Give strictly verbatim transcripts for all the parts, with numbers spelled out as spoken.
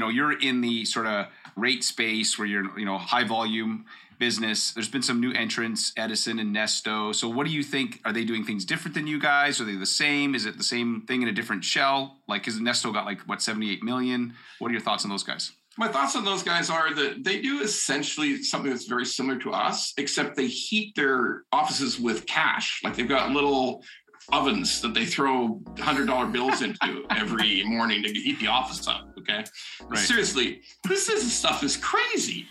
you know, you're in the sort of rate space where you're, you know, high volume business. There's been some new entrants, Edison and Nesto. So what do you think? Are they doing things different than you guys? Are they the same? Is it the same thing in a different shell? Like, because Nesto got like, what, seventy-eight million? What are your thoughts on those guys? My thoughts on those guys are that they do essentially something that's very similar to us, except they heat their offices with cash. Like, they've got little ovens that they throw one hundred dollar bills into every morning to heat the office up, okay? Right. Seriously, this is, stuff is crazy.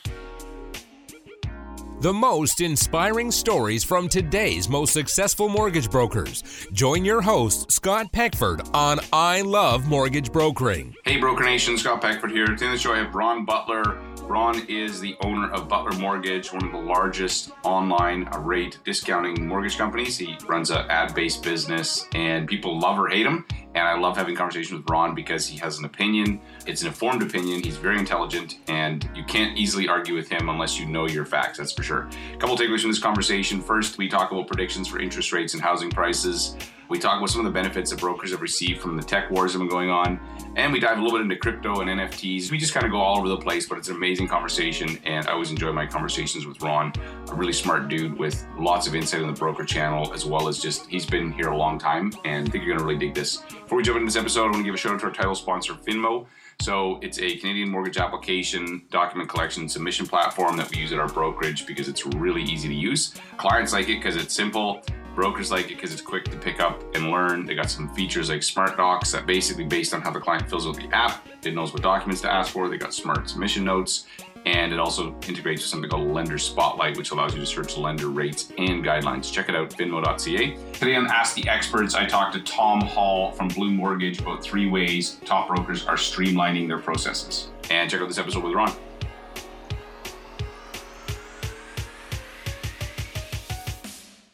The most inspiring stories from today's most successful mortgage brokers. Join your host, Scott Peckford, on I Love Mortgage Brokering. Hey, Broker Nation, Scott Peckford here. Today on the show, I have Ron Butler. Ron is the owner of Butler Mortgage, one of the largest online rate discounting mortgage companies. He runs an ad-based business, and people love or hate him. And I love having conversations with Ron because he has an opinion. It's an informed opinion. He's very intelligent, and you can't easily argue with him unless you know your facts, that's for sure. A couple of takeaways from this conversation. First, we talk about predictions for interest rates and housing prices. We talk about some of the benefits that brokers have received from the tech wars that have been going on. And we dive a little bit into crypto and N F Ts. We just kind of go all over the place, but it's an amazing conversation. And I always enjoy my conversations with Ron, a really smart dude with lots of insight on the broker channel, as well as just, he's been here a long time. And I think you're going to really dig this. Before we jump into this episode, I want to give a shout out to our title sponsor, Finmo. So it's a Canadian mortgage application, document collection, submission platform that we use at our brokerage because it's really easy to use. Clients like it because it's simple. Brokers like it because it's quick to pick up and learn. They got some features like smart docs that basically based on how the client fills out the app, it knows what documents to ask for. They got smart submission notes. And it also integrates with something called Lender Spotlight, which allows you to search lender rates and guidelines. Check it out, finmo dot c a. Today on Ask the Experts, I talked to Tom Hall from Blue Mortgage about three ways top brokers are streamlining their processes. And check out this episode with Ron.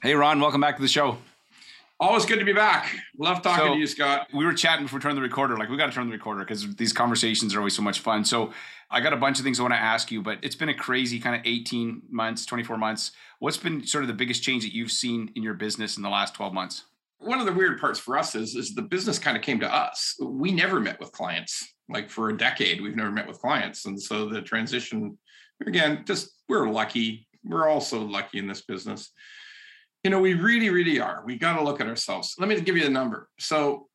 Hey, Ron, welcome back to the show. Always good to be back. Love talking so, to you, Scott. We were chatting before we turned the recorder. Like, we got to turn the recorder because these conversations are always so much fun. So I got a bunch of things I want to ask you, but it's been a crazy kind of eighteen months, twenty-four months. What's been sort of the biggest change that you've seen in your business in the last twelve months? One of the weird parts for us is, is the business kind of came to us. We never met with clients. Like, for a decade, we've never met with clients. And so the transition, again, just we're lucky. We're also lucky in this business. You know, we really, really are. We got to look at ourselves. Let me give you the number. So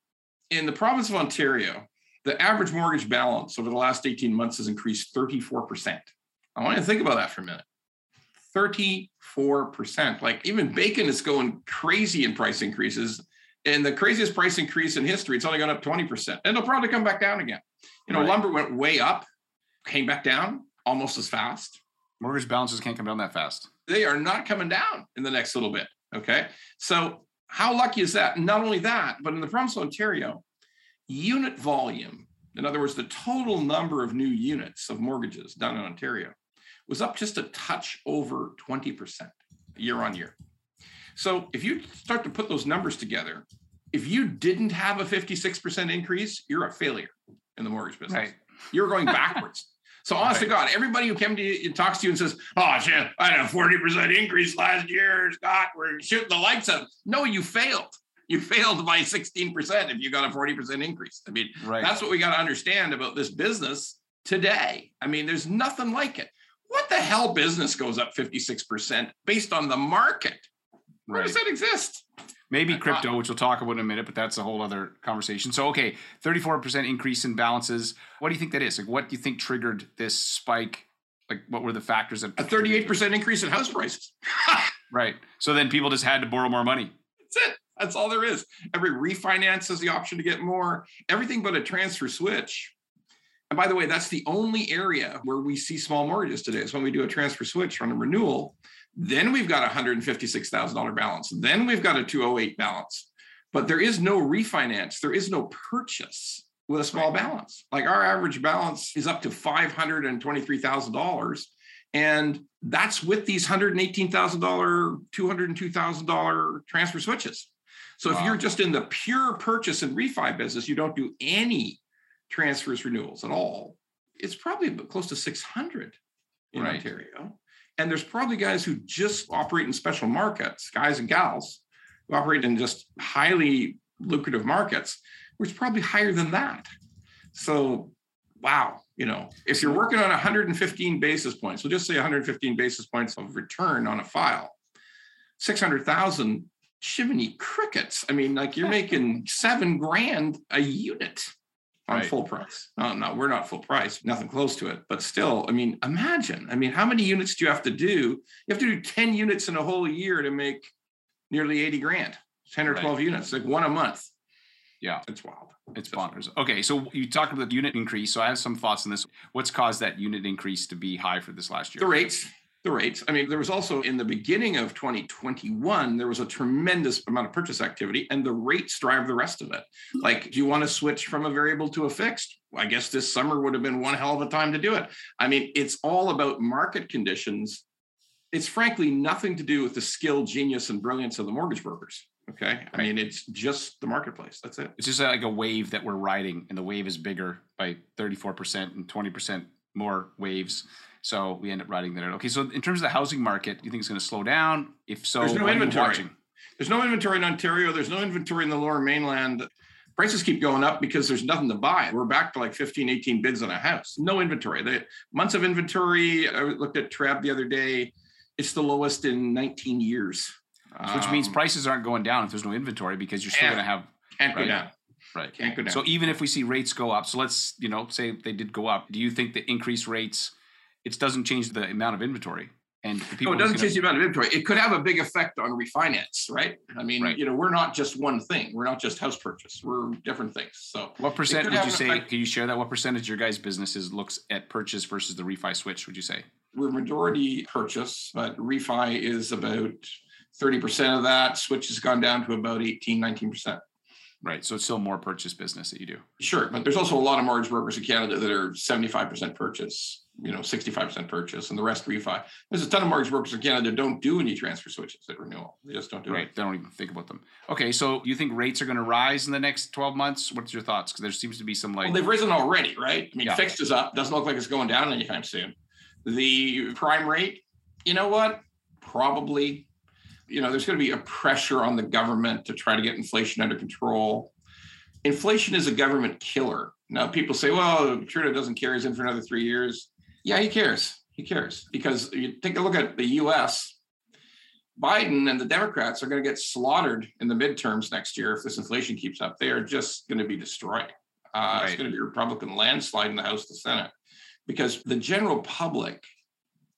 in the province of Ontario, the average mortgage balance over the last eighteen months has increased thirty-four percent. I want you to think about that for a minute. thirty-four percent. Like, even bacon is going crazy in price increases. And the craziest price increase in history, it's only gone up twenty percent. And it'll probably come back down again. You know, right. Lumber went way up, came back down almost as fast. Mortgage balances can't come down that fast. They are not coming down in the next little bit. Okay. So how lucky is that? Not only that, but in the province of Ontario, unit volume, in other words, the total number of new units of mortgages done in Ontario was up just a touch over twenty percent year on year. So if you start to put those numbers together, if you didn't have a fifty-six percent increase, you're a failure in the mortgage business. Right. You're going backwards. So honest right. to God, everybody who came to you and talks to you and says, oh, shit, I had a forty percent increase last year, Scott, we're shooting the lights out. No, you failed. You failed by sixteen percent if you got a forty percent increase. I mean, right. that's what we got to understand about this business today. I mean, there's nothing like it. What the hell business goes up fifty-six percent based on the market? Where right. does that exist? Maybe crypto, which we'll talk about in a minute, but that's a whole other conversation. So, okay, thirty-four percent increase in balances. What do you think that is? Like, what do you think triggered this spike? Like, what were the factors? That a thirty-eight percent increase in house prices. Right. So then people just had to borrow more money. That's it. That's all there is. Every refinance has the option to get more. Everything but a transfer switch. And by the way, that's the only area where we see small mortgages today is when we do a transfer switch on a renewal. Then we've got a one hundred fifty-six thousand dollars balance. Then we've got a two oh eight balance. But there is no refinance. There is no purchase with a small right. balance. Like, our average balance is up to five hundred twenty-three thousand dollars. And that's with these one hundred eighteen thousand dollars, two hundred two thousand dollars transfer switches. So wow. if you're just in the pure purchase and refi business, you don't do any transfers, renewals at all. It's probably close to six hundred in right. Ontario. And there's probably guys who just operate in special markets, guys and gals who operate in just highly lucrative markets, which is probably higher than that. So, wow, You know, if you're working on one hundred fifteen basis points, we'll just say one hundred fifteen basis points of return on a file, six hundred thousand, shiminy crickets. I mean, like you're making seven grand a unit on right. full price. No, no, we're not full price, nothing close to it. But still, I mean, imagine, I mean, how many units do you have to do? You have to do ten units in a whole year to make nearly eighty grand, ten or twelve right. units, like one a month. Yeah. It's wild. It's bonkers. Okay. So you talked about the unit increase. So I have some thoughts on this. What's caused that unit increase to be high for this last year? The rates. The rates. I mean, there was also in the beginning of twenty twenty-one, there was a tremendous amount of purchase activity, and the rates drive the rest of it. Like, do you want to switch from a variable to a fixed? I guess this summer would have been one hell of a time to do it. I mean, it's all about market conditions. It's frankly nothing to do with the skill, genius, and brilliance of the mortgage brokers. Okay. I mean, it's just the marketplace. That's it. It's just like a wave that we're riding, and the wave is bigger by thirty-four percent and twenty percent more waves. So we end up riding there. Okay. So in terms of the housing market, do you think it's going to slow down? If so, there's no inventory. There's no inventory in Ontario. There's no inventory in the Lower Mainland. Prices keep going up because there's nothing to buy. We're back to like fifteen, eighteen bids on a house. No inventory. The months of inventory, I looked at T R A B the other day. It's the lowest in nineteen years. So which means prices aren't going down if there's no inventory, because you're still going to have can't right, go down, right? Can't go down. So even if we see rates go up, so let's you know say they did go up. Do you think the increased rates, it doesn't change the amount of inventory and the people? No, it doesn't gonna... change the amount of inventory. It could have a big effect on refinance, right? I mean, right. you know, we're not just one thing. We're not just house purchase. We're different things. So what percent would you say? Effect... Can you share that? What percentage of your guys' businesses looks at purchase versus the refi switch? Would you say we're majority purchase, but refi is about thirty percent of that. Switch has gone down to about eighteen, nineteen percent. Right. So it's still more purchase business that you do. Sure. But there's also a lot of mortgage brokers in Canada that are seventy-five percent purchase, you know, sixty-five percent purchase, and the rest refi. There's a ton of mortgage brokers in Canada that don't do any transfer switches at renewal. They just don't do right. it. Right. They don't even think about them. Okay. So you think rates are going to rise in the next twelve months? What's your thoughts? Because there seems to be some like... Well, they've risen already, right? I mean, yeah. fixed is up. Doesn't look like it's going down anytime soon. The prime rate, you know what? Probably... You know, there's going to be a pressure on the government to try to get inflation under control. Inflation is a government killer. Now, people say, well, Trudeau doesn't care. He's in for another three years. Yeah, he cares. He cares. Because you take a look at the U S, Biden and the Democrats are going to get slaughtered in the midterms next year if this inflation keeps up. They are just going to be destroyed. Uh, right. It's going to be a Republican landslide in the House, the Senate, because the general public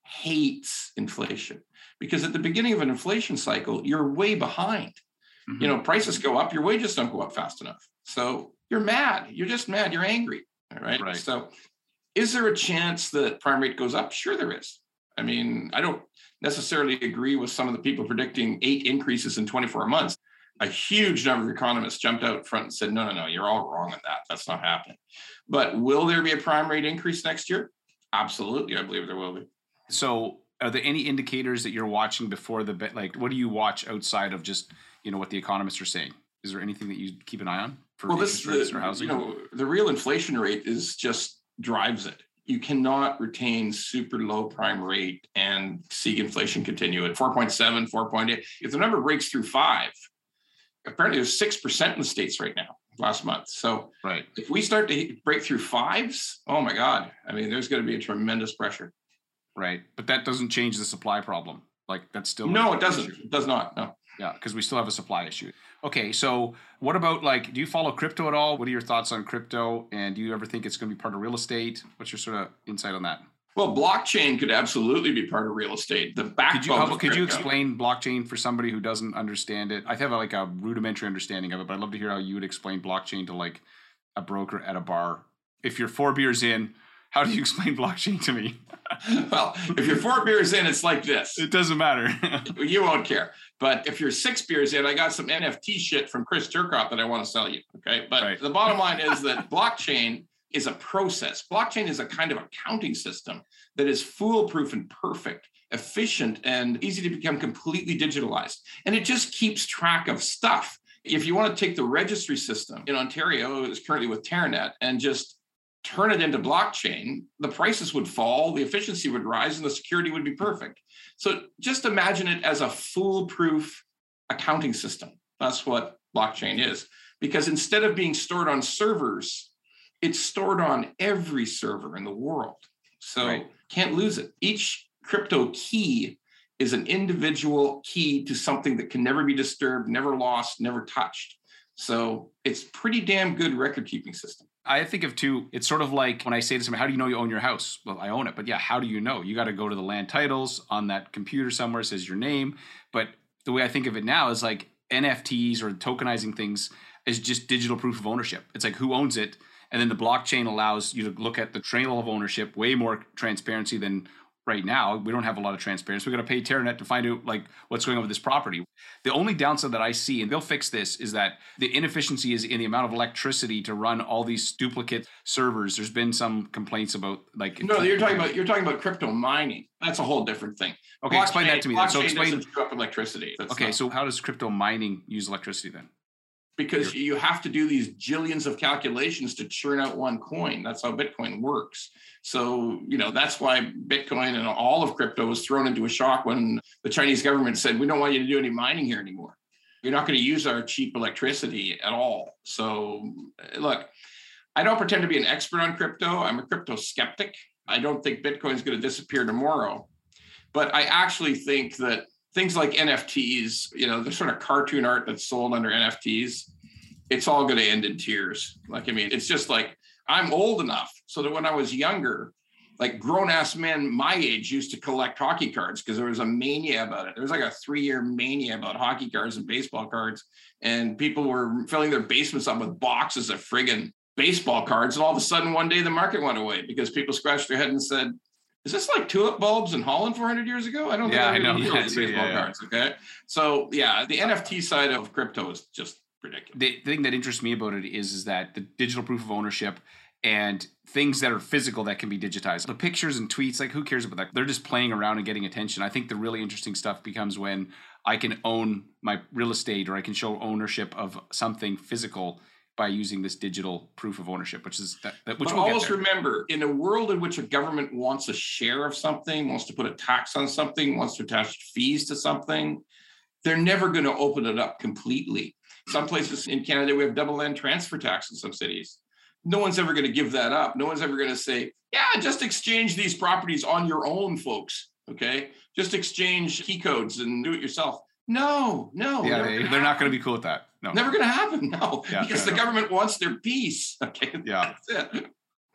hates inflation. Because at the beginning of an inflation cycle, you're way behind. Mm-hmm. You know, prices go up, your wages don't go up fast enough. So you're mad. You're just mad. You're angry. All right? right. So is there a chance that prime rate goes up? Sure, there is. I mean, I don't necessarily agree with some of the people predicting eight increases in twenty-four months. A huge number of economists jumped out front and said, no, no, no, you're all wrong on that. That's not happening. But will there be a prime rate increase next year? Absolutely. I believe there will be. So are there any indicators that you're watching before the bet? Like, what do you watch outside of just, you know, what the economists are saying? Is there anything that you keep an eye on for well, interest this, rates the, or housing? You know, the real inflation rate is just drives it. You cannot retain super low prime rate and see inflation continue at four point seven, four point eight. If the number breaks through five, apparently there's six percent in the States right now last month. So right. if we start to break through fives, oh my God, I mean, there's going to be a tremendous pressure. Right. But that doesn't change the supply problem. Like that's still. No, it doesn't. Issue. It does not. No. Yeah. Because we still have a supply issue. Okay. So what about like, do you follow crypto at all? What are your thoughts on crypto? And do you ever think it's going to be part of real estate? What's your sort of insight on that? Well, blockchain could absolutely be part of real estate. The backbone. Could you, how, of could you explain blockchain for somebody who doesn't understand it? I have a, like a rudimentary understanding of it, but I'd love to hear how you would explain blockchain to like a broker at a bar. If you're four beers in, how do you explain blockchain to me? Well, if you're four beers in, it's like this. It doesn't matter. You won't care. But if you're six beers in, I got some N F T shit from Chris Turcotte that I want to sell you. Okay. But right. the bottom line is that blockchain is a process. Blockchain is a kind of accounting system that is foolproof and perfect, efficient, and easy to become completely digitalized. And it just keeps track of stuff. If you want to take the registry system in Ontario, it's currently with TerraNet, and just turn it into blockchain, the prices would fall, the efficiency would rise, and the security would be perfect. So just imagine it as a foolproof accounting system. That's what blockchain is. Because instead of being stored on servers, it's stored on every server in the world. So right. Can't lose it. Each crypto key is an individual key to something that can never be disturbed, never lost, never touched. So it's pretty damn good record keeping system. I think of two, it's sort of like when I say to somebody, how do you know you own your house? Well, I own it, but yeah, how do you know? You got to go to the land titles on that computer somewhere, says your name. But the way I think of it now is like N F Ts or tokenizing things is just digital proof of ownership. It's like who owns it? And then the blockchain allows you to look at the trail of ownership, way more transparency than right now. We don't have a lot of transparency. We're going to pay TerraNet to find out like what's going on with this property. The only downside that I see, and they'll fix this, is that the inefficiency is in the amount of electricity to run all these duplicate servers. There's been some complaints about like... No, you're talking about, you're talking about crypto mining. That's a whole different thing. Okay, blockchain, explain that to me. Then. So explain up electricity. That's okay, not... so how does crypto mining use electricity then? Because you have to do these jillions of calculations to churn out one coin. That's how Bitcoin works. So, you know, that's why Bitcoin and all of crypto was thrown into a shock when the Chinese government said, we don't want you to do any mining here anymore. You're not going to use our cheap electricity at all. So, look, I don't pretend to be an expert on crypto. I'm a crypto skeptic. I don't think Bitcoin is going to disappear tomorrow. But I actually think that things like N F Ts, you know, the sort of cartoon art that's sold under N F Ts, it's all going to end in tears. Like, I mean, it's just like, I'm old enough so that when I was younger, like grown-ass men my age used to collect hockey cards because there was a mania about it. There was like a three-year mania about hockey cards and baseball cards. And people were filling their basements up with boxes of friggin' baseball cards. And all of a sudden, one day the market went away because people scratched their head and said, is this like tulip bulbs in Holland four hundred years ago? I don't yeah, think I know. Yeah, baseball yeah, yeah. cards, okay? So yeah, the N F T side of crypto is just ridiculous. The thing that interests me about it is, is that the digital proof of ownership and things that are physical that can be digitized. The pictures and tweets, like who cares about that? They're just playing around and getting attention. I think the really interesting stuff becomes when I can own my real estate or I can show ownership of something physical by using this digital proof of ownership, which is that, that which but we'll always remember, in a world in which a government wants a share of something, wants to put a tax on something, wants to attach fees to something, they're never going to open it up completely. Some places in Canada, we have double end transfer tax in some cities. No one's ever going to give that up. No one's ever going to say, yeah, just exchange these properties on your own, folks. Okay. Just exchange key codes and do it yourself. No, no. Yeah, they, they're not going to be cool with that. No. Never going to happen, no. Yeah, because no, the no. government wants their piece. Okay, yeah. That's it. one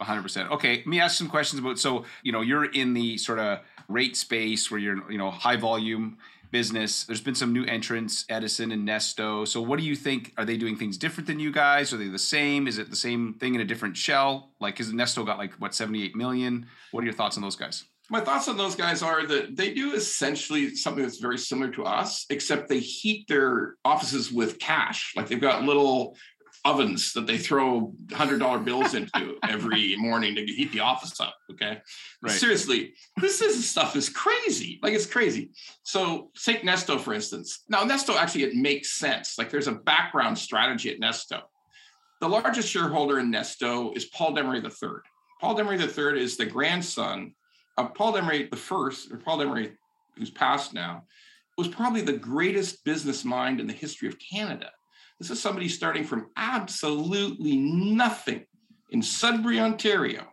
hundred percent. Okay, let me ask some questions about, so, you know, you're in the sort of rate space where you're, you know, high volume business. There's been some new entrants, Edison and Nesto. So what do you think? Are they doing things different than you guys? Are they the same? Is it the same thing in a different shell? Like, is Nesto got like, what, seventy-eight million? What are your thoughts on those guys? My thoughts on those guys are that they do essentially something that's very similar to us, except they heat their offices with cash. Like they've got little ovens that they throw one hundred dollar bills into every morning to heat the office up, okay? Right. Seriously, this is, stuff is crazy. Like it's crazy. So take Nesto, for instance. Now, Nesto, actually, it makes sense. Like there's a background strategy at Nesto. The largest shareholder in Nesto is Paul Demery the third. Paul Demery the third is the grandson Uh, Paul Demery the first, or Paul Demery, who's passed now, was probably the greatest business mind in the history of Canada. This is somebody starting from absolutely nothing in Sudbury, Ontario,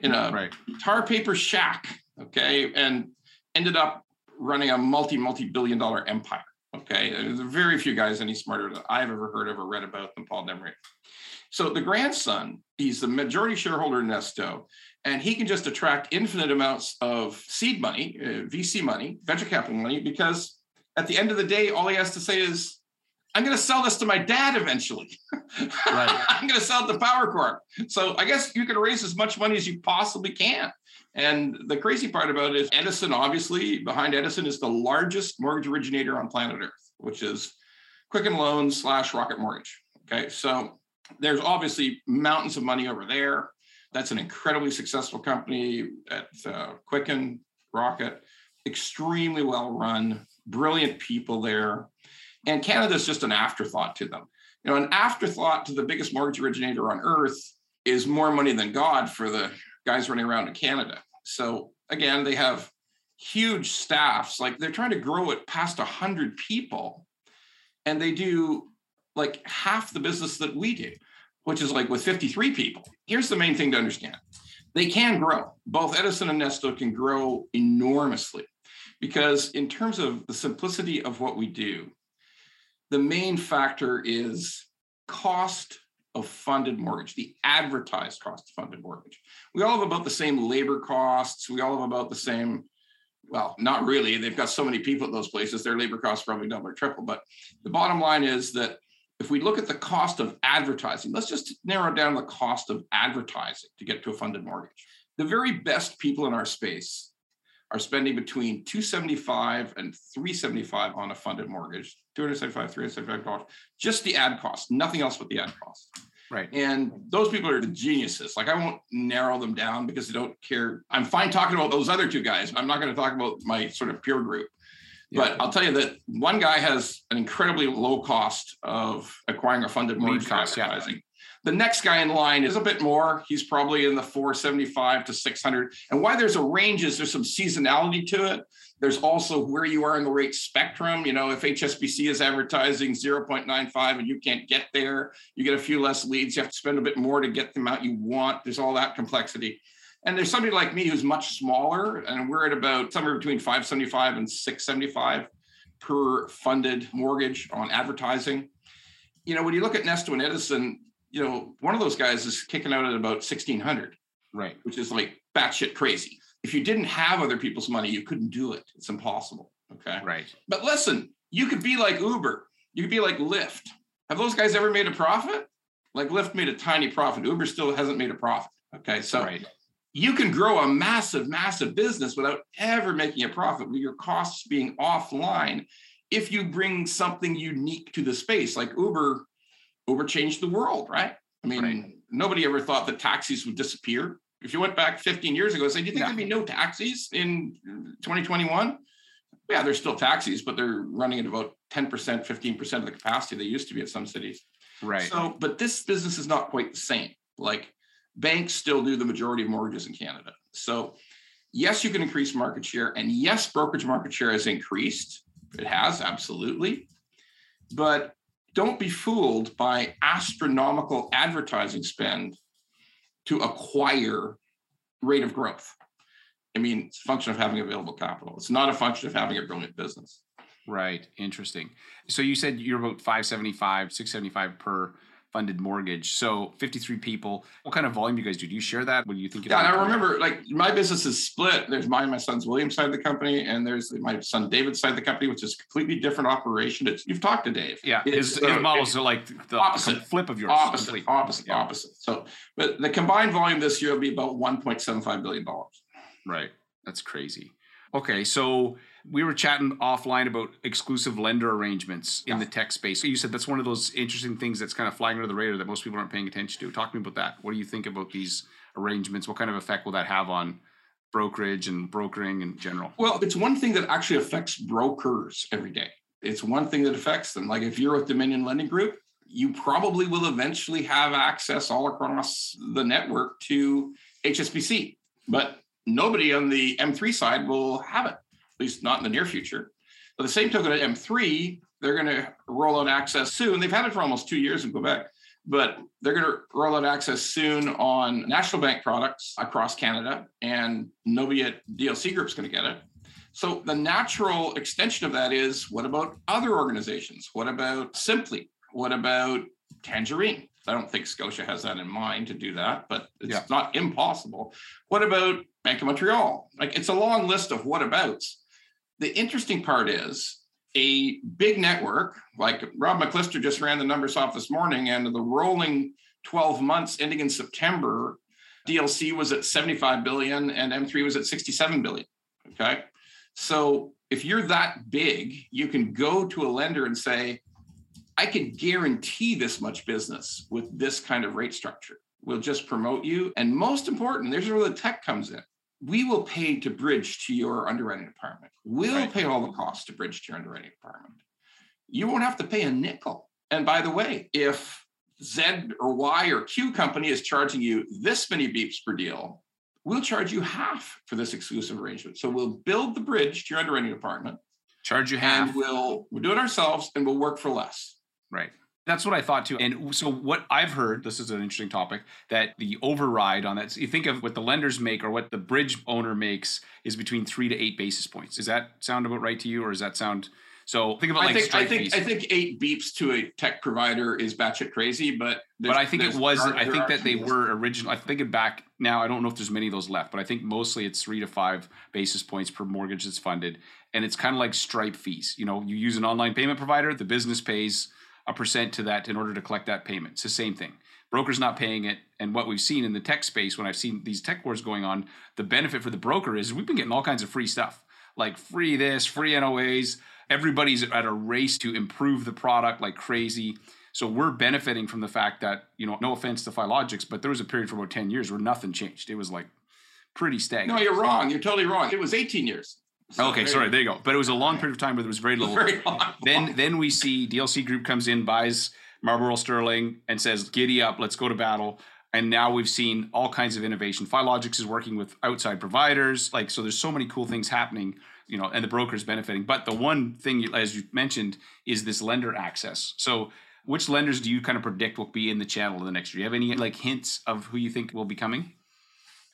in a right. tar paper shack, okay, and ended up running a multi, multi-billion dollar empire, okay? There's very few guys any smarter than I've ever heard of or read about than Paul Demery. So the grandson, he's the majority shareholder in Nesto, and he can just attract infinite amounts of seed money, uh, V C money, venture capital money, because at the end of the day, all he has to say is, I'm going to sell this to my dad eventually. Right. I'm going to sell it to Power Corp. So I guess you can raise as much money as you possibly can. And the crazy part about it is Edison, obviously, behind Edison is the largest mortgage originator on planet Earth, which is Quicken Loans slash Rocket Mortgage. Okay, so there's obviously mountains of money over there. That's an incredibly successful company at uh, Quicken, Rocket, extremely well run, brilliant people there. And Canada's just an afterthought to them. You know, an afterthought to the biggest mortgage originator on earth is more money than God for the guys running around in Canada. So again, they have huge staffs, like they're trying to grow it past one hundred people, and they do like half the business that we do. which is like with fifty-three people. Here's the main thing to understand. They can grow. Both Edison and Nesto can grow enormously because in terms of the simplicity of what we do, the main factor is cost of funded mortgage, the advertised cost of funded mortgage. We all have about the same labor costs. We all have about the same, well, not really. They've got so many people at those places. Their labor costs probably double or triple. But the bottom line is that if we look at the cost of advertising, let's just narrow down the cost of advertising to get to a funded mortgage. The very best people in our space are spending between two hundred seventy-five dollars and three hundred seventy-five dollars on a funded mortgage, two hundred seventy-five dollars, three hundred seventy-five dollars, just the ad cost, nothing else but the ad cost. Right. And those people are the geniuses. Like I won't narrow them down because they don't care. I'm fine talking about those other two guys. I'm not going to talk about my sort of peer group. But I'll tell you that one guy has an incredibly low cost of acquiring a funded mortgage cost, advertising. Yeah. The next guy in line is a bit more. He's probably in the four seventy-five to six hundred. And why there's a range is there's some seasonality to it. There's also where you are in the rate spectrum. You know, if H S B C is advertising zero point nine five and you can't get there, you get a few less leads. You have to spend a bit more to get the amount you want. There's all that complexity. And there's somebody like me who's much smaller, and we're at about somewhere between five seventy-five and six seventy-five per funded mortgage on advertising. You know, when you look at Nesto and Edison, you know, one of those guys is kicking out at about sixteen hundred, right? Which is like batshit crazy. If you didn't have other people's money, you couldn't do it. It's impossible. Okay. Right. But listen, you could be like Uber. You could be like Lyft. Have those guys ever made a profit? Like Lyft made a tiny profit. Uber still hasn't made a profit. Okay. So. Right. You can grow a massive, massive business without ever making a profit, with your costs being offline if you bring something unique to the space. Like Uber, Uber changed the world, right? I mean, right. Nobody ever thought that taxis would disappear. If you went back fifteen years ago and said, do you think yeah. there'd be no taxis in twenty twenty-one? Yeah, there's still taxis, but they're running at about ten percent, fifteen percent of the capacity they used to be at some cities. Right. So, but this business is not quite the same. Like, banks still do the majority of mortgages in Canada. So yes, you can increase market share. And yes, brokerage market share has increased. It has, absolutely. But don't be fooled by astronomical advertising spend to acquire rate of growth. I mean, it's a function of having available capital. It's not a function of having a brilliant business. Right. Interesting. So you said you're about five seventy-five, six seventy-five per funded mortgage. So fifty-three people. What kind of volume do you guys do? Do you share that? What do you think? Yeah, I remember like my business is split. There's my and my son's William side of the company, and there's my son David's side of the company, which is a completely different operation. It's you've talked to Dave. Yeah, his uh, models are like the opposite, flip of yours. Opposite, complete. opposite, yeah. opposite. So, but the combined volume this year will be about one point seven five billion dollars. Right. That's crazy. Okay, so we were chatting offline about exclusive lender arrangements in yeah. the tech space. So you said that's one of those interesting things that's kind of flying under the radar that most people aren't paying attention to. Talk to me about that. What do you think about these arrangements? What kind of effect will that have on brokerage and brokering in general? Well, it's one thing that actually affects brokers every day. It's one thing that affects them. Like if you're with Dominion Lending Group, you probably will eventually have access all across the network to H S B C, but nobody on the M three side will have it. At least not in the near future. But the same token at M three, they're going to roll out access soon. They've had it for almost two years in Quebec, but they're going to roll out access soon on national bank products across Canada, and nobody at D L C Group's going to get it. So the natural extension of that is, what about other organizations? What about Simply? What about Tangerine? I don't think Scotia has that in mind to do that, but it's yeah. not impossible. What about Bank of Montreal? Like, it's a long list of whatabouts. The interesting part is a big network, like Rob McClister just ran the numbers off this morning, and the rolling twelve months ending in September, D L C was at seventy-five billion and M three was at sixty-seven billion, okay? So if you're that big, you can go to a lender and say, I can guarantee this much business with this kind of rate structure. We'll just promote you. And most important, there's where the tech comes in. We will pay to bridge to your underwriting department. We'll right. pay all the costs to bridge to your underwriting department. You won't have to pay a nickel. And by the way, if Z or Y or Q company is charging you this many beeps per deal, we'll charge you half for this exclusive arrangement. So we'll build the bridge to your underwriting department. Charge you half. And we'll, we'll do it ourselves, and we'll work for less. Right. That's what I thought too. And so what I've heard, this is an interesting topic, that the override on that, so you think of what the lenders make or what the bridge owner makes is between three to eight basis points. Does that sound about right to you, or does that sound... So think about I like think, I think, I think eight beeps to a tech provider is batshit crazy, but but I think it was are, I think that they were original. I think it back now. I don't know if there's many of those left, but I think mostly it's three to five basis points per mortgage that's funded, and it's kind of like Stripe fees. You know, you use an online payment provider, the business pays a percent to that in order to collect that payment. It's the same thing. Broker's not paying it. And what we've seen in the tech space, when I've seen these tech wars going on, the benefit for the broker is we've been getting all kinds of free stuff, like free this, free N O As. Everybody's at a race to improve the product like crazy. So we're benefiting from the fact that, you know, no offense to FileLogix, but there was a period for about ten years where nothing changed. It was like pretty stagnant. No, you're wrong. You're totally wrong. It was eighteen years. So okay, very, sorry, there you go. But it was a long period of time where there was very little. Very long. Then, then we see D L C Group comes in, buys Marlborough Sterling and says, giddy up, let's go to battle. And now we've seen all kinds of innovation. FileLogix is working with outside providers. Like, so there's so many cool things happening, you know, and the broker's benefiting. But the one thing, as you mentioned, is this lender access. So which lenders do you kind of predict will be in the channel in the next year? Do you have any like hints of who you think will be coming?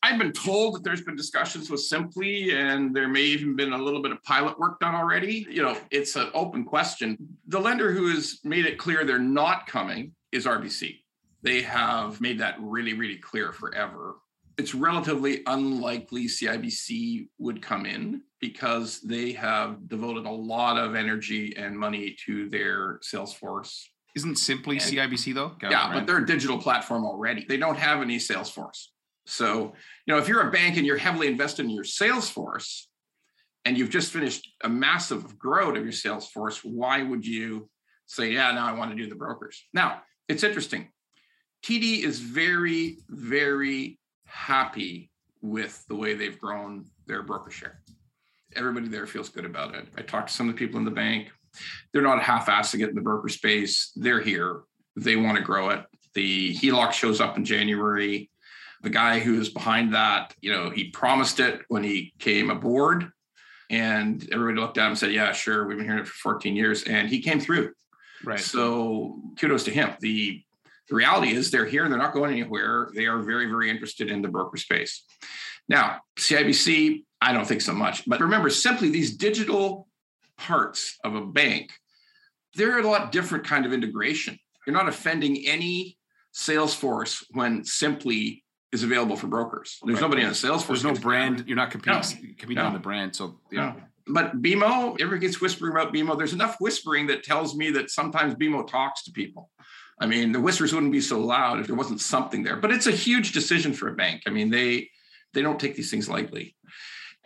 I've been told that there's been discussions with Simply, and there may even been a little bit of pilot work done already. You know, it's an open question. The lender who has made it clear they're not coming is R B C. They have made that really, really clear forever. It's relatively unlikely C I B C would come in because they have devoted a lot of energy and money to their sales force. Isn't Simply and, C I B C though? Got yeah, but they're a digital platform already. They don't have any sales force. So, you know, if you're a bank and you're heavily invested in your sales force and you've just finished a massive growth of your sales force, why would you say, yeah, now I want to do the brokers? Now, it's interesting. T D is very, very happy with the way they've grown their broker share. Everybody there feels good about it. I talked to some of the people in the bank. They're not half-assed to get in the broker space. They're here. They want to grow it. The H E L O C shows up in January. The guy who is behind that, you know, he promised it when he came aboard. And everybody looked at him and said, yeah, sure, we've been hearing it for fourteen years. And he came through. Right. So kudos to him. The The reality is they're here. They're not going anywhere. They are very, very interested in the broker space. Now, C I B C, I don't think so much. But remember, simply these digital parts of a bank, they're a lot different kind of integration. You're not offending any sales force when Simply is available for brokers. There's right. nobody on the sales force. There's no brand. You're not competing, no. competing no. on the brand. So, yeah. No. But B M O, everybody gets whispering about B M O. There's enough whispering that tells me that sometimes B M O talks to people. I mean, the whispers wouldn't be so loud if there wasn't something there. But it's a huge decision for a bank. I mean, they they don't take these things lightly.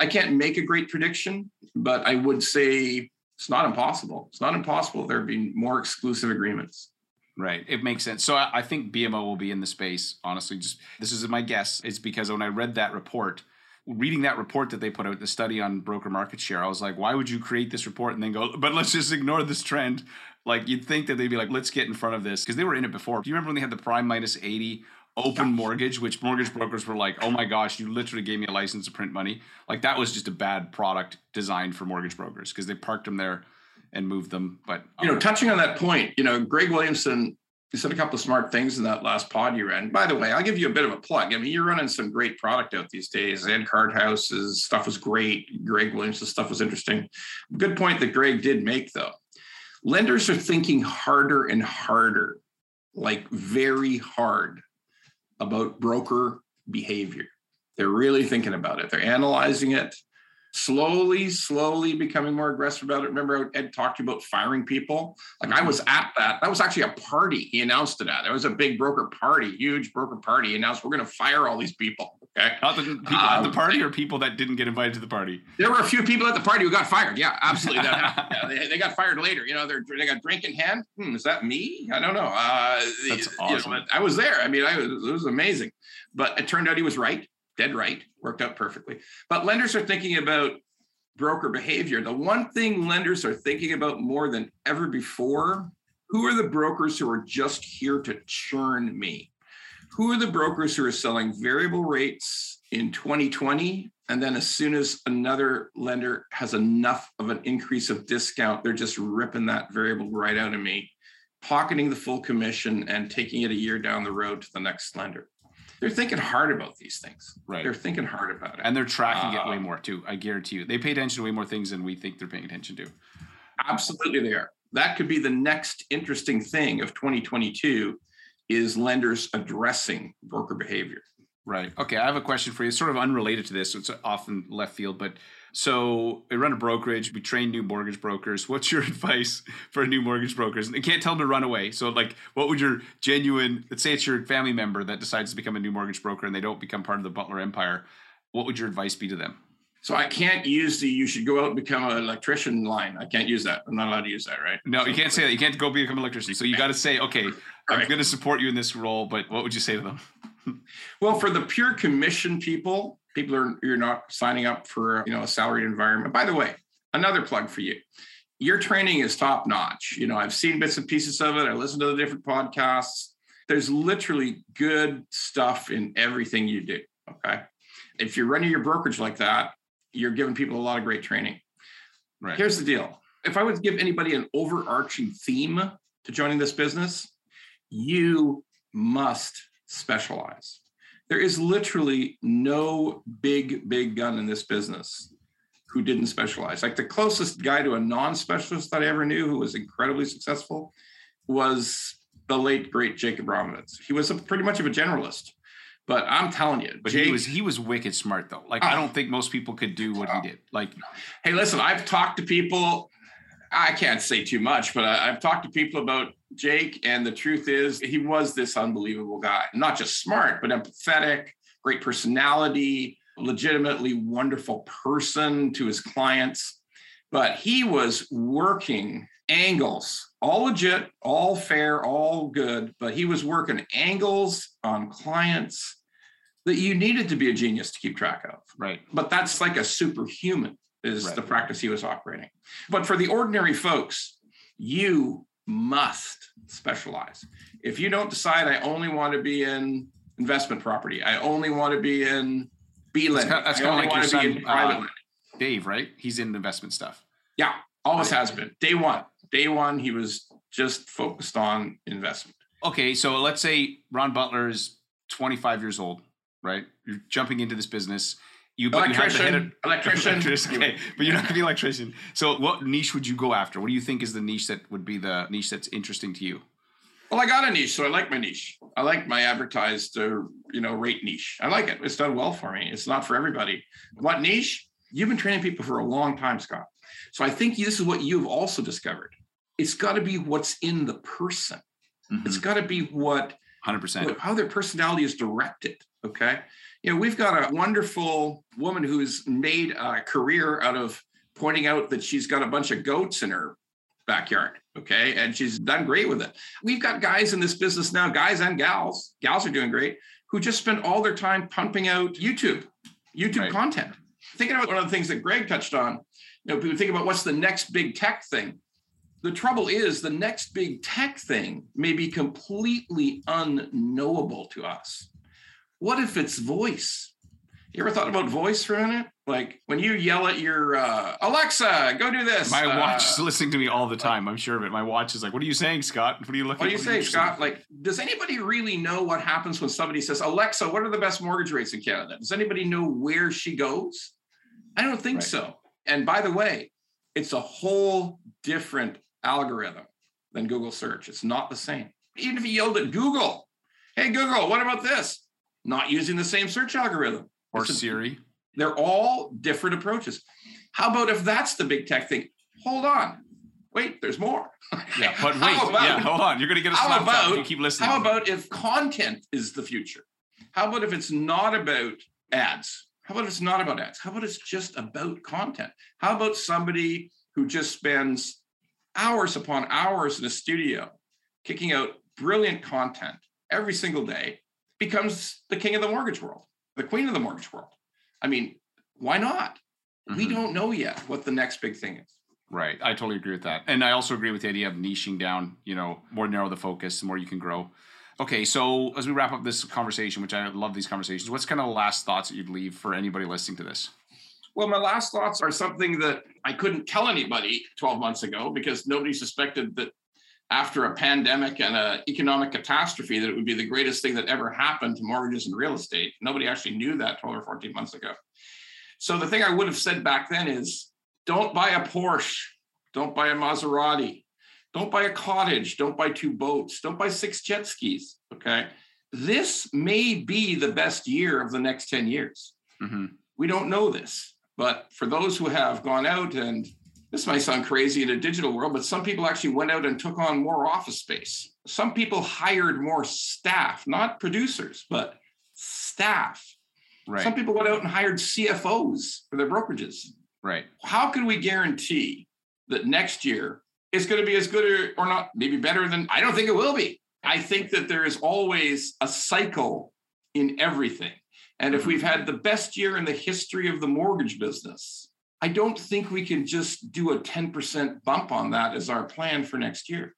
I can't make a great prediction, but I would say it's not impossible. It's not impossible there'd be more exclusive agreements. Right. It makes sense. So I think B M O will be in the space, honestly. Just this is my guess. It's because when I read that report, reading that report that they put out, the study on broker market share, I was like, why would you create this report and then go, but let's just ignore this trend? Like, you'd think that they'd be like, let's get in front of this, because they were in it before. Do you remember when they had the prime minus eighty open mortgage, which mortgage brokers were like, oh my gosh, you literally gave me a license to print money? Like, that was just a bad product designed for mortgage brokers because they parked them there and moved them. But, you know, touching on that point, you know, Greg Williamson, you said a couple of smart things in that last pod you ran. By the way, I'll give you a bit of a plug. I mean, you're running some great product out these days. Ed Cardhouse's stuff was great. Greg Williamson's stuff was interesting. Good point that Greg did make, though. Lenders are thinking harder and harder, like very hard, about broker behavior. They're really thinking about it. They're analyzing it, slowly, slowly becoming more aggressive about it. Remember, Ed talked to you about firing people. Like, I was at that. That was actually a party. He announced it at. There was a big broker party, huge broker party. He announced, we're going to fire all these people. Okay. Not the people um, at the party, or people that didn't get invited to the party? There were a few people at the party who got fired. Yeah, absolutely. That happened. Yeah, they, they got fired later. You know, they're, they got drink in hand. Hmm, is that me? I don't know. Uh, That's awesome. You know, I was there. I mean, I was, it was amazing. But it turned out he was right. Dead right, worked out perfectly. But lenders are thinking about broker behavior. The one thing lenders are thinking about more than ever before, who are the brokers who are just here to churn me? Who are the brokers who are selling variable rates in twenty twenty? And then as soon as another lender has enough of an increase of discount, they're just ripping that variable right out of me pocketing the full commission and taking it a year down the road to the next lender. They're thinking hard about these things. Right. They're thinking hard about it. And they're tracking uh, it way more too. I guarantee you. They pay attention to way more things than we think they're paying attention to. Absolutely they are. That could be the next interesting thing of twenty twenty-two is lenders addressing broker behavior. Right. Okay. I have a question for you. It's sort of unrelated to this. So it's often left field, but so we run a brokerage, we train new mortgage brokers. What's your advice for new mortgage brokers? And you can't tell them to run away. So like, what would your genuine, let's say it's your family member that decides to become a new mortgage broker and they don't become part of the Butler empire. What would your advice be to them? So I can't use the, you should go out and become an electrician line. I can't use that. I'm not allowed to use that, right? No, so you can't say that. You can't go become an electrician. So you got to say, okay, I'm right. going to support you in this role, but what would you say to them? Well, for the pure commission people, People are, you're not signing up for, you know, a salaried environment. By the way, another plug for you. Your training is top notch. You know, I've seen bits and pieces of it. I listen to the different podcasts. There's literally good stuff in everything you do, okay? If you're running your brokerage like that, you're giving people a lot of great training. Right. Here's the deal. If I was to give anybody an overarching theme to joining this business, you must specialize. There is literally no big, big gun in this business who didn't specialize. Like the closest guy to a non-specialist that I ever knew who was incredibly successful was the late, great Jacob Romanitz. He was a, pretty much of a generalist, but I'm telling you. But Jake, he was he was wicked smart, though. Like, uh, I don't think most people could do what uh, he did. Like, hey, listen, I've talked to people. I can't say too much, but I, I've talked to people about Jake, and the truth is he was this unbelievable guy, not just smart, but empathetic, great personality, legitimately wonderful person to his clients. But he was working angles, all legit, all fair, all good, but he was working angles on clients that you needed to be a genius to keep track of. Right. But that's like a superhuman is right. the practice he was operating. But for the ordinary folks, you must specialize. If you don't decide, I only want to be in investment property. I only want to be in B lending. That's kind of like your son, uh, Dave, right? He's in investment stuff. Yeah, always has been. Day one. Day one, he was just focused on investment. Okay, so let's say Ron Butler is twenty-five years old, right? You're jumping into this business. You electrician, you electrician, electrician. Okay. But you're not gonna be an electrician. So what niche would you go after? What do you think is the niche that would be the niche that's interesting to you? Well, I got a niche, so I like my niche. I like my advertised, uh, you know, rate niche. I like it. It's done well for me. It's not for everybody. What niche? You've been training people for a long time, Scott. So I think this is what you've also discovered. It's got to be what's in the person. Mm-hmm. It's got to be what one hundred percent how their personality is directed. Okay. You know, we've got a wonderful woman who's made a career out of pointing out that she's got a bunch of goats in her backyard. Okay. And she's done great with it. We've got guys in this business now, guys and gals, gals are doing great, who just spend all their time pumping out YouTube, YouTube right. content. Thinking about one of the things that Greg touched on, you know, people think about what's the next big tech thing. The trouble is the next big tech thing may be completely unknowable to us. What if it's voice? You ever thought about voice for a minute? Like when you yell at your uh, Alexa, go do this. My uh, watch is listening to me all the time. I'm sure of it. My watch is like, what are you saying, Scott? What are you looking at? What do you say, Scott? Like, does anybody really know what happens when somebody says, Alexa, what are the best mortgage rates in Canada? Does anybody know where she goes? I don't think right. so. And by the way, it's a whole different algorithm than Google search. It's not the same. Even if you yelled at Google, hey, Google, what about this? Not using the same search algorithm. Or Siri. They're all different approaches. How about if that's the big tech thing? Hold on. Wait, there's more. Yeah, but wait. About, yeah, hold on. You're going to get a slap about, if you keep listening. How about if content is the future? How about if it's not about ads? How about if it's not about ads? How about it's just about content? How about somebody who just spends hours upon hours in a studio kicking out brilliant content every single day, becomes the king of the mortgage world, the queen of the mortgage world. I mean, why not? Mm-hmm. We don't know yet what the next big thing is. Right. I totally agree with that. And I also agree with the idea of niching down, you know, more narrow the focus, the more you can grow. Okay. So as we wrap up this conversation, which I love these conversations, what's kind of the last thoughts that you'd leave for anybody listening to this? Well, my last thoughts are something that I couldn't tell anybody twelve months ago because nobody suspected that after a pandemic and an economic catastrophe that it would be the greatest thing that ever happened to mortgages and real estate. Nobody actually knew that twelve or fourteen months ago. So the thing I would have said back then is, don't buy a Porsche, don't buy a Maserati, don't buy a cottage, don't buy two boats, don't buy six jet skis, okay? This may be the best year of the next ten years. Mm-hmm. We don't know this, but for those who have gone out, and this might sound crazy in a digital world, but some people actually went out and took on more office space. Some people hired more staff, not producers, but staff. Right. Some people went out and hired C F Os for their brokerages. Right. How can we guarantee that next year it's going to be as good or, or not, maybe better than, I don't think it will be. I think that there is always a cycle in everything. And if we've had the best year in the history of the mortgage business, I don't think we can just do a ten percent bump on that as our plan for next year.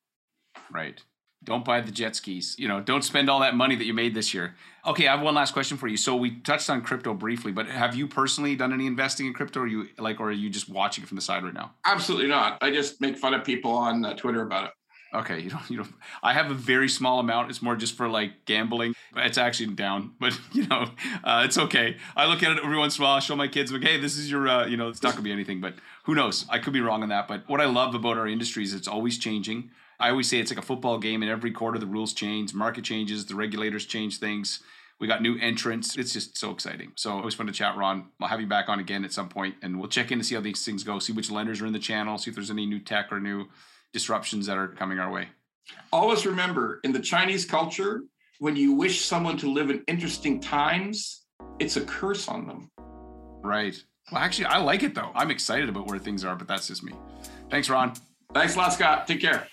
Right. Don't buy the jet skis. You know, don't spend all that money that you made this year. Okay, I have one last question for you. So we touched on crypto briefly, but have you personally done any investing in crypto? Or are you like, or are you just watching it from the side right now? Absolutely not. I just make fun of people on uh, Twitter about it. Okay, you don't, you don't, I have a very small amount. It's more just for like gambling. It's actually down, but you know, uh, it's okay. I look at it every once in a while, I show my kids, like, hey, this is your, uh, you know, it's not gonna be anything, but who knows? I could be wrong on that. But what I love about our industry is it's always changing. I always say it's like a football game, and every quarter the rules change, market changes, the regulators change things. We got new entrants. It's just so exciting. So always fun to chat, Ron. I'll have you back on again at some point, and we'll check in to see how these things go, see which lenders are in the channel, see if there's any new tech or new disruptions that are coming our way. Always remember, in the Chinese culture, when you wish someone to live in interesting times, it's a curse on them. Right. Well, actually, I like it though. I'm excited about where things are, but that's just me. Thanks, Ron. Thanks a lot, Scott. Take care.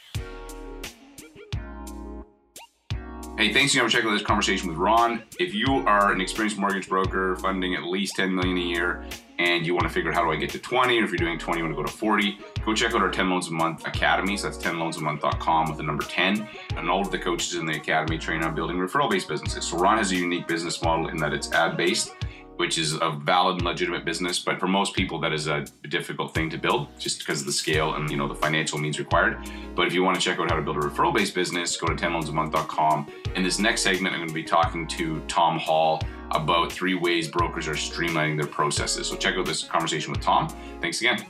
Hey, thanks again for checking out this conversation with Ron. If you are an experienced mortgage broker funding at least ten million dollars a year, and you want to figure out how do I get to twenty, or if you're doing twenty, you want to go to forty, go check out our ten loans a month academy. So that's ten loans a month dot com with the number ten. And all of the coaches in the academy train on building referral-based businesses. So Ron has a unique business model in that it's ad-based, which is a valid and legitimate business. But for most people, that is a difficult thing to build just because of the scale and, you know, the financial means required. But if you want to check out how to build a referral-based business, go to ten loans a month dot com. In this next segment, I'm going to be talking to Tom Hall about three ways brokers are streamlining their processes. So check out this conversation with Tom. Thanks again.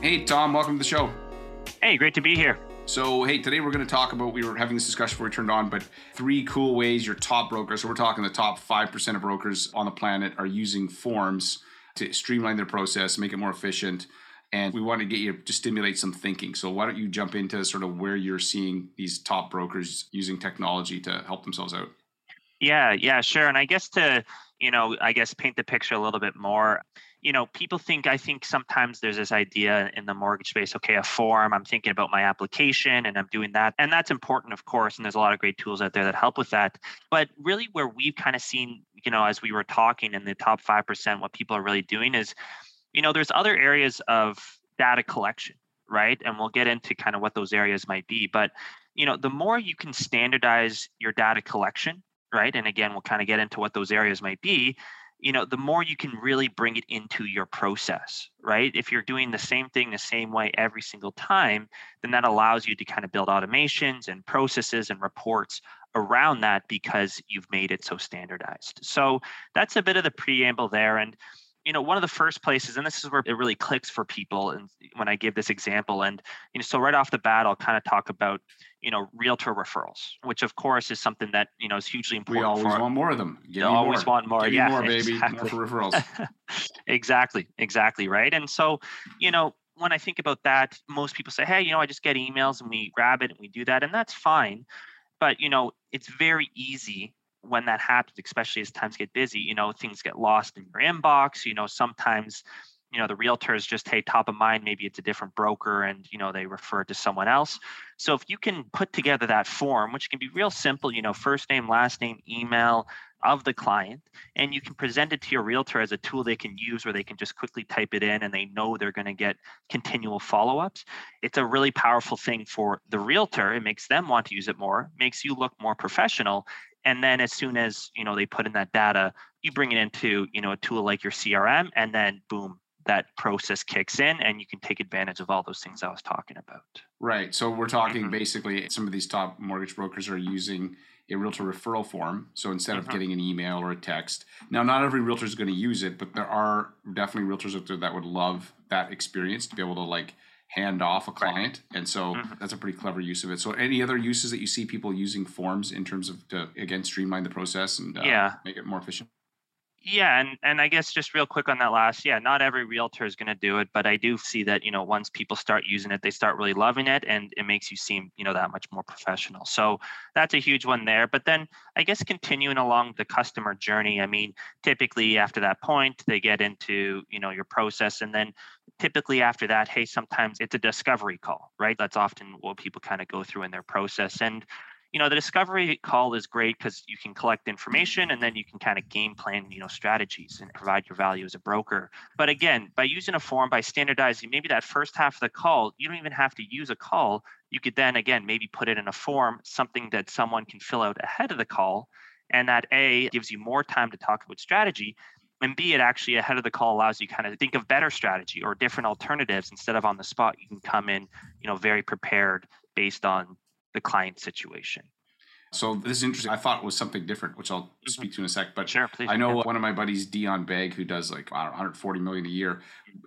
Hey, Tom, welcome to the show. Hey, great to be here. So, hey, today we're going to talk about, we were having this discussion before we turned on, but three cool ways your top brokers, so we're talking the top five percent of brokers on the planet, are using forms to streamline their process, make it more efficient. And we want to get you to stimulate some thinking. So why don't you jump into sort of where you're seeing these top brokers using technology to help themselves out? Yeah, yeah, sure. And I guess to, you know, I guess paint the picture a little bit more. You know, people think, I think sometimes there's this idea in the mortgage space, okay, a form, I'm thinking about my application and I'm doing that. And that's important, of course. And there's a lot of great tools out there that help with that. But really where we've kind of seen, you know, as we were talking in the top five percent, what people are really doing is, you know, there's other areas of data collection, right? And we'll get into kind of what those areas might be. But, you know, the more you can standardize your data collection, right? And again, we'll kind of get into what those areas might be. You know, the more you can really bring it into your process, right? If you're doing the same thing the same way every single time, then that allows you to kind of build automations and processes and reports around that because you've made it so standardized. So that's a bit of the preamble there. And, you know, one of the first places, and this is where it really clicks for people, and when I give this example, and, you know, so right off the bat, I'll kind of talk about, you know, realtor referrals, which of course is something that, you know, is hugely important. We always for want more of them. You always more. want more. Give yeah, more, baby. Exactly. More for referrals. Exactly. Exactly. Right. And so, you know, when I think about that, most people say, hey, you know, I just get emails and we grab it and we do that. And that's fine. But, you know, it's very easy when that happens, especially as times get busy, you know, things get lost in your inbox. You know, sometimes, you know, the realtor is just, hey, top of mind, maybe it's a different broker and, you know, they refer to someone else. So if you can put together that form, which can be real simple, you know, first name, last name, email of the client, and you can present it to your realtor as a tool they can use where they can just quickly type it in and they know they're going to get continual follow-ups. It's a really powerful thing for the realtor. It makes them want to use it more, makes you look more professional. And then as soon as, you know, they put in that data, you bring it into, you know, a tool like your C R M, and then boom, that process kicks in and you can take advantage of all those things I was talking about. Right. So we're talking mm-hmm. basically some of these top mortgage brokers are using a realtor referral form. So instead mm-hmm. of getting an email or a text, now not every realtor is going to use it, but there are definitely realtors out there that would love that experience to be able to like hand off a client. And so mm-hmm. that's a pretty clever use of it. So any other uses that you see people using forms in terms of to, again, streamline the process and uh, yeah. make it more efficient? Yeah. And, and I guess just real quick on that last, yeah, not every realtor is going to do it, but I do see that, you know, once people start using it, they start really loving it and it makes you seem, you know, that much more professional. So that's a huge one there. But then I guess continuing along the customer journey, I mean, typically after that point, they get into, you know, your process. And then typically after that, hey, sometimes it's a discovery call, right? That's often what people kind of go through in their process. And you know, the discovery call is great because you can collect information and then you can kind of game plan, you know, strategies and provide your value as a broker. But again, by using a form, by standardizing maybe that first half of the call, you don't even have to use a call. You could then, again, maybe put it in a form, something that someone can fill out ahead of the call. And that A, gives you more time to talk about strategy. And B, it actually ahead of the call allows you kind of think of better strategy or different alternatives instead of on the spot. You can come in, you know, very prepared based on the client situation. So this is interesting. I thought it was something different, which I'll mm-hmm. speak to in a sec. But sure, please, I know yeah. one of my buddies, Dion Begg, who does like I don't know, one hundred forty million a year.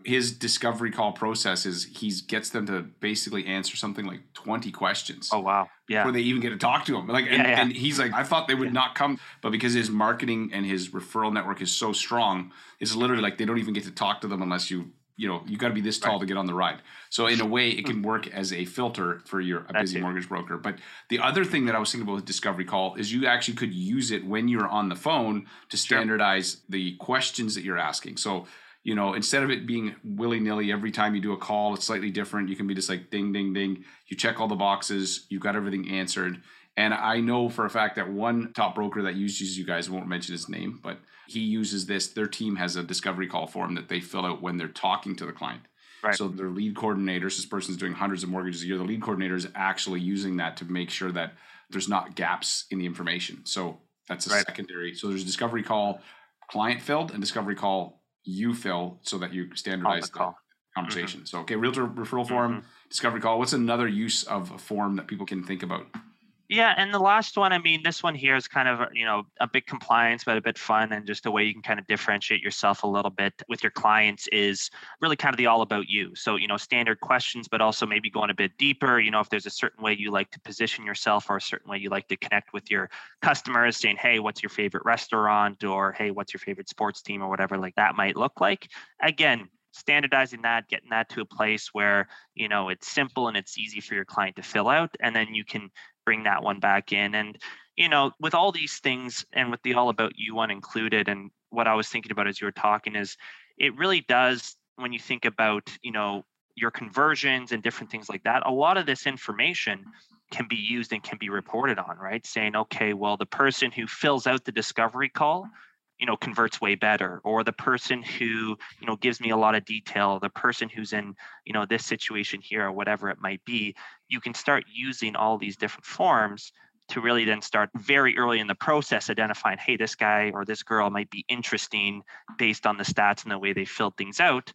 His discovery call process is he gets them to basically answer something like twenty questions. Oh wow! Yeah, before they even get to talk to him. Like, and, yeah, yeah. and he's like, I thought they would yeah. not come, but because his marketing and his referral network is so strong, it's literally like they don't even get to talk to them unless you. You know, you got to be this tall right. to get on the ride. So in a way, it can work as a filter for your a That's busy it. mortgage broker. But the other thing that I was thinking about with Discovery Call is you actually could use it when you're on the phone to standardize sure. the questions that you're asking. So, you know, instead of it being willy-nilly every time you do a call, it's slightly different. You can be just like ding, ding, ding. You check all the boxes. You've got everything answered. And I know for a fact that one top broker that uses you guys, I won't mention his name, but he uses this. Their team has a discovery call form that they fill out when they're talking to the client. Right. So their lead coordinators, this person's doing hundreds of mortgages a year, the lead coordinator is actually using that to make sure that there's not gaps in the information. So that's a right. secondary. So there's a discovery call client filled and discovery call you fill so that you standardize the call. Conversation. Mm-hmm. So, okay, realtor referral form, mm-hmm. discovery call. What's another use of a form that people can think about? Yeah. And the last one, I mean, this one here is kind of, you know, a bit compliance, but a bit fun and just a way you can kind of differentiate yourself a little bit with your clients is really kind of the all about you. So, you know, standard questions, but also maybe going a bit deeper, you know, if there's a certain way you like to position yourself or a certain way you like to connect with your customers saying, hey, what's your favorite restaurant or, hey, what's your favorite sports team or whatever like that might look like. Again, standardizing that, getting that to a place where, you know, it's simple and it's easy for your client to fill out. And then you can bring that one back in. And, you know, with all these things and with the all about you one included, and what I was thinking about as you were talking is it really does, when you think about, you know, your conversions and different things like that, a lot of this information can be used and can be reported on, right? Saying, okay, well, the person who fills out the discovery call, you know, converts way better, or the person who, you know, gives me a lot of detail, the person who's in, you know, this situation here or whatever it might be. You can start using all these different forms to really then start very early in the process identifying, hey, this guy or this girl might be interesting based on the stats and the way they filled things out.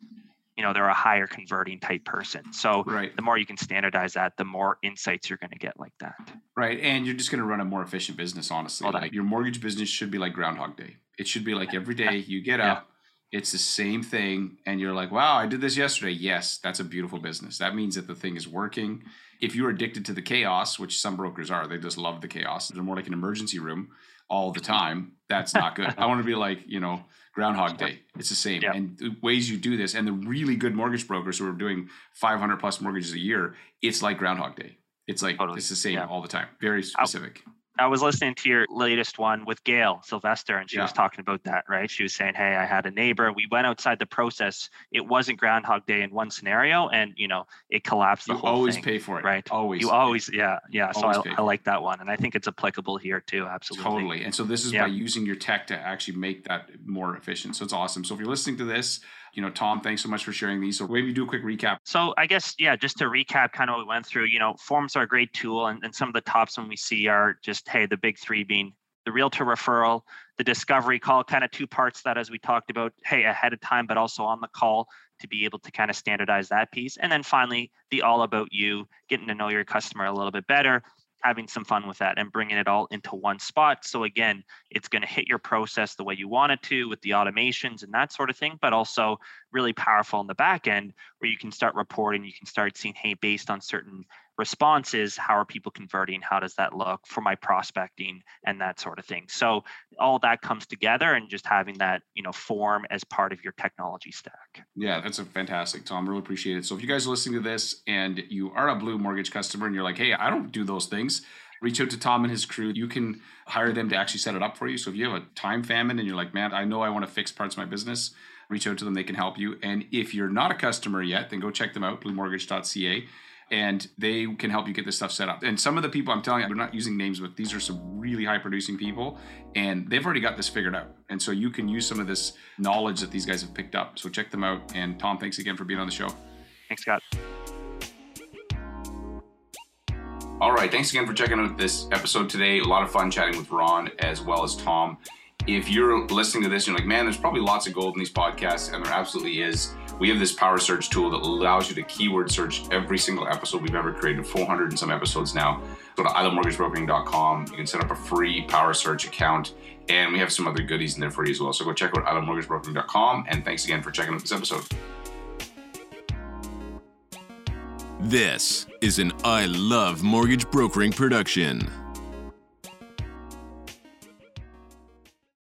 You know, they're a higher converting type person. So right. the more you can standardize that, the more insights you're going to get like that. Right. And you're just going to run a more efficient business, honestly. Well, like your mortgage business should be like Groundhog Day. It should be like every day you get yeah. up, it's the same thing. And you're like, wow, I did this yesterday. Yes, that's a beautiful business. That means that the thing is working. If you're addicted to the chaos, which some brokers are, they just love the chaos. They're more like an emergency room all the time. That's not good. I want to be like, you know, Groundhog Day. It's the same. Yep. And the ways you do this and the really good mortgage brokers who are doing five hundred plus mortgages a year, it's like Groundhog Day. It's like, totally. It's the same yeah. all the time. Very specific. I, I was listening to your latest one with Gail Sylvester and she yeah. was talking about that, right? She was saying, hey, I had a neighbor. We went outside the process. It wasn't Groundhog Day in one scenario and, you know, it collapsed the you whole thing. You always pay for it. Right. Always. You always. Yeah. Yeah. Always so I, I like that one. And I think it's applicable here too. Absolutely. Totally. And so this is yeah. by using your tech to actually make that more efficient. So it's awesome. So if you're listening to this, you know, Tom, thanks so much for sharing these. So maybe do a quick recap. So I guess, yeah, just to recap kind of what we went through, you know, forms are a great tool. And, and some of the tops when we see are just, hey, the big three being the realtor referral, the discovery call, kind of two parts that, as we talked about, hey, ahead of time, but also on the call to be able to kind of standardize that piece. And then finally, the all about you, getting to know your customer a little bit better, having some fun with that and bringing it all into one spot. So again, it's going to hit your process the way you want it to with the automations and that sort of thing, but also really powerful in the back end where you can start reporting, you can start seeing, hey, based on certain responses, how are people converting? How does that look for my prospecting and that sort of thing? So all that comes together and just having that, you know, form as part of your technology stack. Yeah, that's a fantastic, Tom. Really appreciate it. So if you guys are listening to this and you are a Blue Mortgage customer and you're like, hey, I don't do those things, reach out to Tom and his crew. You can hire them to actually set it up for you. So if you have a time famine and you're like, man, I know I want to fix parts of my business, reach out to them. They can help you. And if you're not a customer yet, then go check them out, blue mortgage dot c a. And they can help you get this stuff set up. And some of the people, I'm telling you, I'm not using names, but these are some really high producing people and they've already got this figured out. And so you can use some of this knowledge that these guys have picked up. So check them out. And Tom, thanks again for being on the show. Thanks, Scott. All right. Thanks again for checking out this episode today. A lot of fun chatting with Ron as well as Tom. If you're listening to this, you're like, man, there's probably lots of gold in these podcasts. And there absolutely is. We have this power search tool that allows you to keyword search every single episode we've ever created, four hundred and some episodes now. Go to island mortgage brokering dot com. You can set up a free power search account, and we have some other goodies in there for you as well. So go check out island mortgage brokering dot com, and thanks again for checking out this episode. This is an I Love Mortgage Brokering production.